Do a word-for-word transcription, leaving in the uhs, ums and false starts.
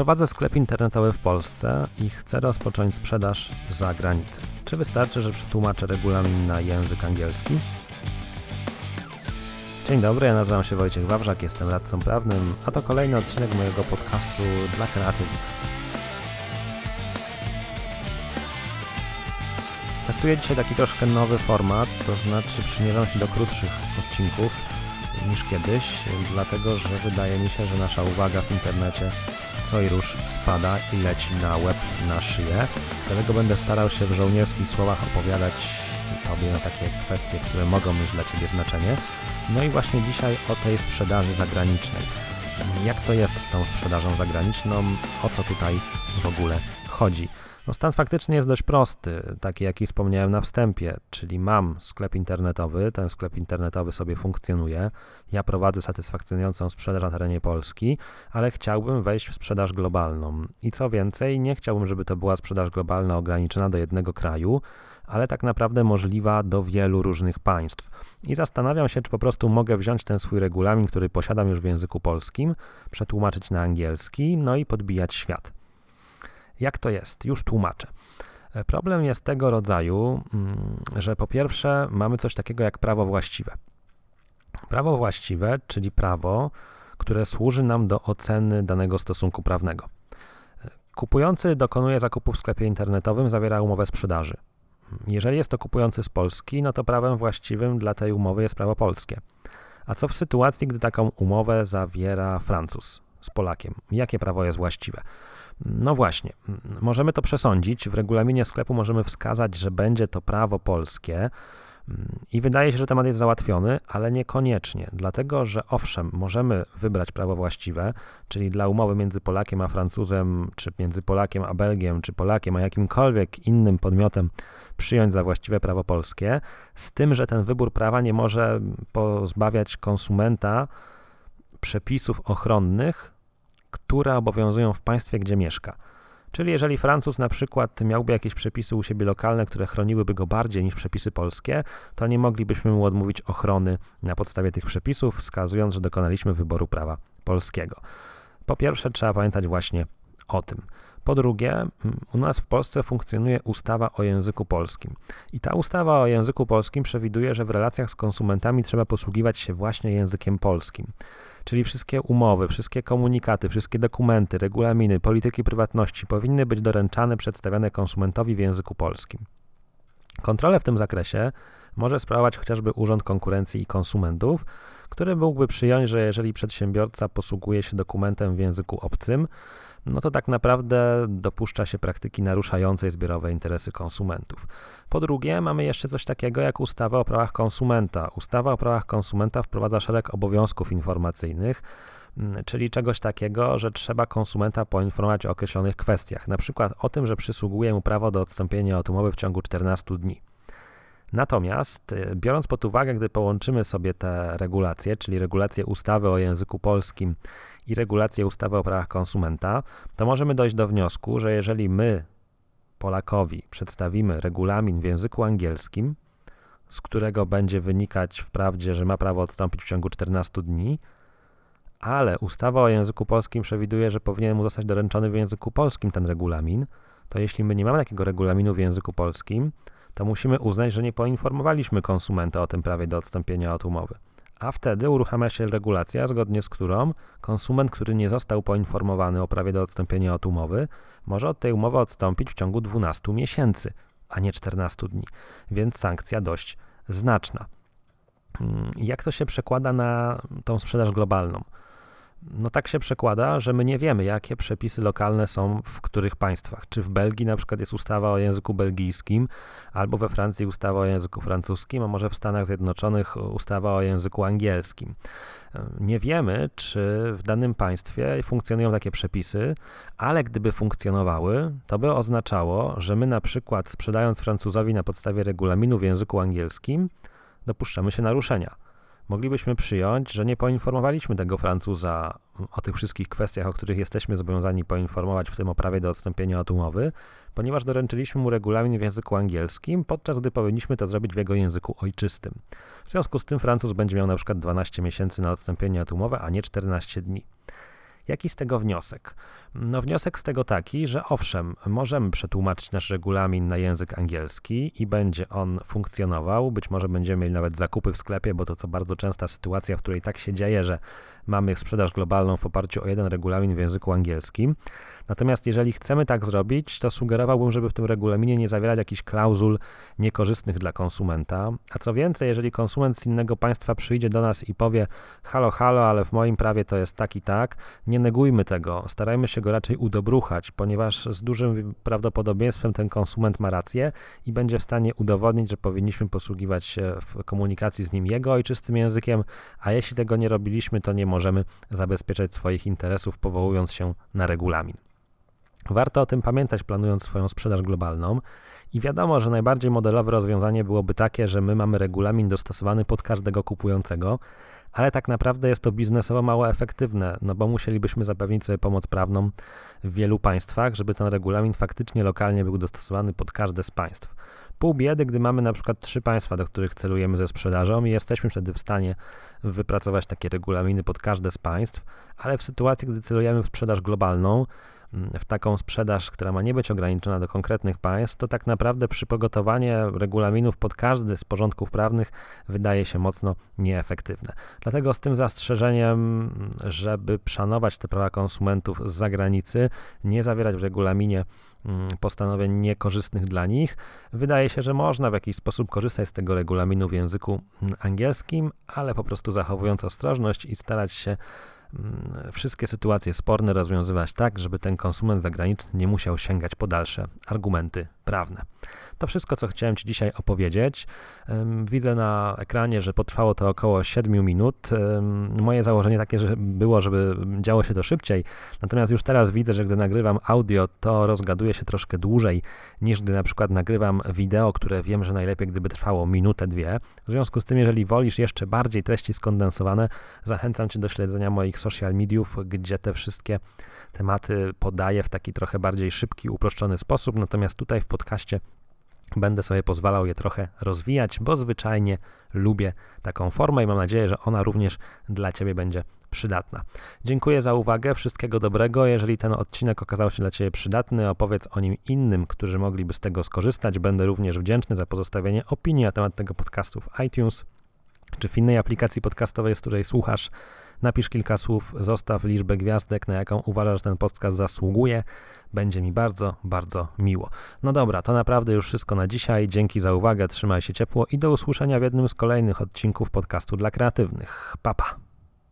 Prowadzę sklep internetowy w Polsce i chcę rozpocząć sprzedaż za granicę. Czy wystarczy, że przetłumaczę regulamin na język angielski? Dzień dobry, ja nazywam się Wojciech Wawrzak, jestem radcą prawnym, a to kolejny odcinek mojego podcastu dla kreatywnych. Testuję dzisiaj taki troszkę nowy format, to znaczy przymierzam się do krótszych odcinków niż kiedyś, dlatego że wydaje mi się, że nasza uwaga w internecie co i rusz spada i leci na łeb, na szyję. Dlatego będę starał się w żołnierskich słowach opowiadać Tobie na takie kwestie, które mogą mieć dla Ciebie znaczenie. No i właśnie dzisiaj o tej sprzedaży zagranicznej. Jak to jest z tą sprzedażą zagraniczną? O co tutaj w ogóle chodzi? No, stan faktyczny jest dość prosty, taki jaki wspomniałem na wstępie, czyli mam sklep internetowy, ten sklep internetowy sobie funkcjonuje, ja prowadzę satysfakcjonującą sprzedaż na terenie Polski, ale chciałbym wejść w sprzedaż globalną i co więcej, nie chciałbym, żeby to była sprzedaż globalna ograniczona do jednego kraju, ale tak naprawdę możliwa do wielu różnych państw. I zastanawiam się, czy po prostu mogę wziąć ten swój regulamin, który posiadam już w języku polskim, przetłumaczyć na angielski, no i podbijać świat. Jak to jest? Już tłumaczę. Problem jest tego rodzaju, że po pierwsze mamy coś takiego jak prawo właściwe. Prawo właściwe, czyli prawo, które służy nam do oceny danego stosunku prawnego. Kupujący dokonuje zakupu w sklepie internetowym, zawiera umowę sprzedaży. Jeżeli jest to kupujący z Polski, no to prawem właściwym dla tej umowy jest prawo polskie. A co w sytuacji, gdy taką umowę zawiera Francuz z Polakiem? Jakie prawo jest właściwe? No właśnie, możemy to przesądzić, w regulaminie sklepu możemy wskazać, że będzie to prawo polskie i wydaje się, że temat jest załatwiony, ale niekoniecznie, dlatego że owszem, możemy wybrać prawo właściwe, czyli dla umowy między Polakiem a Francuzem, czy między Polakiem a Belgiem, czy Polakiem a jakimkolwiek innym podmiotem przyjąć za właściwe prawo polskie, z tym, że ten wybór prawa nie może pozbawiać konsumenta przepisów ochronnych, które obowiązują w państwie, gdzie mieszka. Czyli jeżeli Francuz na przykład miałby jakieś przepisy u siebie lokalne, które chroniłyby go bardziej niż przepisy polskie, to nie moglibyśmy mu odmówić ochrony na podstawie tych przepisów, wskazując, że dokonaliśmy wyboru prawa polskiego. Po pierwsze, trzeba pamiętać właśnie o tym. Po drugie, u nas w Polsce funkcjonuje ustawa o języku polskim. I ta ustawa o języku polskim przewiduje, że w relacjach z konsumentami trzeba posługiwać się właśnie językiem polskim. Czyli wszystkie umowy, wszystkie komunikaty, wszystkie dokumenty, regulaminy, polityki prywatności powinny być doręczane, przedstawiane konsumentowi w języku polskim. Kontrolę w tym zakresie może sprawować chociażby Urząd Konkurencji i Konsumentów, który mógłby przyjąć, że jeżeli przedsiębiorca posługuje się dokumentem w języku obcym, no to tak naprawdę dopuszcza się praktyki naruszającej zbiorowe interesy konsumentów. Po drugie, mamy jeszcze coś takiego jak ustawa o prawach konsumenta. Ustawa o prawach konsumenta wprowadza szereg obowiązków informacyjnych, czyli czegoś takiego, że trzeba konsumenta poinformować o określonych kwestiach, na przykład o tym, że przysługuje mu prawo do odstąpienia od umowy w ciągu czternastu dni. Natomiast biorąc pod uwagę, gdy połączymy sobie te regulacje, czyli regulacje ustawy o języku polskim i regulacje ustawy o prawach konsumenta, to możemy dojść do wniosku, że jeżeli my, Polakowi, przedstawimy regulamin w języku angielskim, z którego będzie wynikać wprawdzie, że ma prawo odstąpić w ciągu czternastu dni, ale ustawa o języku polskim przewiduje, że powinien mu zostać doręczony w języku polskim ten regulamin, to jeśli my nie mamy takiego regulaminu w języku polskim, to musimy uznać, że nie poinformowaliśmy konsumenta o tym prawie do odstąpienia od umowy. A wtedy uruchamia się regulacja, zgodnie z którą konsument, który nie został poinformowany o prawie do odstąpienia od umowy, może od tej umowy odstąpić w ciągu dwunastu miesięcy, a nie czternastu dni, więc sankcja dość znaczna. Jak to się przekłada na tą sprzedaż globalną? No tak się przekłada, że my nie wiemy, jakie przepisy lokalne są w których państwach. Czy w Belgii na przykład jest ustawa o języku belgijskim, albo we Francji ustawa o języku francuskim, a może w Stanach Zjednoczonych ustawa o języku angielskim. Nie wiemy, czy w danym państwie funkcjonują takie przepisy, ale gdyby funkcjonowały, to by oznaczało, że my na przykład sprzedając Francuzowi na podstawie regulaminu w języku angielskim, dopuszczamy się naruszenia. Moglibyśmy przyjąć, że nie poinformowaliśmy tego Francuza o tych wszystkich kwestiach, o których jesteśmy zobowiązani poinformować, w tym o prawie do odstąpienia od umowy, ponieważ doręczyliśmy mu regulamin w języku angielskim, podczas gdy powinniśmy to zrobić w jego języku ojczystym. W związku z tym Francuz będzie miał na przykład dwanaście miesięcy na odstąpienie od umowy, a nie czternaście dni. Jaki z tego wniosek? No wniosek z tego taki, że owszem, możemy przetłumaczyć nasz regulamin na język angielski i będzie on funkcjonował, być może będziemy mieli nawet zakupy w sklepie, bo to co bardzo częsta sytuacja, w której tak się dzieje, że mamy sprzedaż globalną w oparciu o jeden regulamin w języku angielskim. Natomiast jeżeli chcemy tak zrobić, to sugerowałbym, żeby w tym regulaminie nie zawierać jakichś klauzul niekorzystnych dla konsumenta, a co więcej, jeżeli konsument z innego państwa przyjdzie do nas i powie halo, halo, ale w moim prawie to jest tak i tak, nie negujmy tego, starajmy się go raczej udobruchać, ponieważ z dużym prawdopodobieństwem ten konsument ma rację i będzie w stanie udowodnić, że powinniśmy posługiwać się w komunikacji z nim jego ojczystym językiem, a jeśli tego nie robiliśmy, to nie możemy zabezpieczać swoich interesów, powołując się na regulamin. Warto o tym pamiętać, planując swoją sprzedaż globalną i wiadomo, że najbardziej modelowe rozwiązanie byłoby takie, że my mamy regulamin dostosowany pod każdego kupującego, ale tak naprawdę jest to biznesowo mało efektywne, no bo musielibyśmy zapewnić sobie pomoc prawną w wielu państwach, żeby ten regulamin faktycznie lokalnie był dostosowany pod każde z państw. Pół biedy, gdy mamy na przykład trzy państwa, do których celujemy ze sprzedażą i jesteśmy wtedy w stanie wypracować takie regulaminy pod każde z państw, ale w sytuacji, gdy celujemy w sprzedaż globalną, w taką sprzedaż, która ma nie być ograniczona do konkretnych państw, to tak naprawdę przygotowanie regulaminów pod każdy z porządków prawnych wydaje się mocno nieefektywne. Dlatego z tym zastrzeżeniem, żeby szanować te prawa konsumentów z zagranicy, nie zawierać w regulaminie postanowień niekorzystnych dla nich, wydaje się, że można w jakiś sposób korzystać z tego regulaminu w języku angielskim, ale po prostu zachowując ostrożność i starać się wszystkie sytuacje sporne rozwiązywać tak, żeby ten konsument zagraniczny nie musiał sięgać po dalsze argumenty prawne. To wszystko, co chciałem Ci dzisiaj opowiedzieć. Widzę na ekranie, że potrwało to około siedem minut. Moje założenie takie że było, żeby działo się to szybciej, natomiast już teraz widzę, że gdy nagrywam audio, to rozgaduję się troszkę dłużej niż gdy na przykład nagrywam wideo, które wiem, że najlepiej gdyby trwało minutę, dwie. W związku z tym, jeżeli wolisz jeszcze bardziej treści skondensowane, zachęcam Cię do śledzenia moich social mediów, gdzie te wszystkie tematy podaję w taki trochę bardziej szybki, uproszczony sposób, natomiast tutaj w podcaście będę sobie pozwalał je trochę rozwijać, bo zwyczajnie lubię taką formę i mam nadzieję, że ona również dla Ciebie będzie przydatna. Dziękuję za uwagę, wszystkiego dobrego. Jeżeli ten odcinek okazał się dla Ciebie przydatny, opowiedz o nim innym, którzy mogliby z tego skorzystać. Będę również wdzięczny za pozostawienie opinii na temat tego podcastu w iTunes czy w innej aplikacji podcastowej, z której słuchasz. Napisz kilka słów, zostaw liczbę gwiazdek, na jaką uważasz, że ten podcast zasługuje. Będzie mi bardzo, bardzo miło. No dobra, to naprawdę już wszystko na dzisiaj. Dzięki za uwagę, trzymaj się ciepło i do usłyszenia w jednym z kolejnych odcinków podcastu dla kreatywnych. Pa, pa!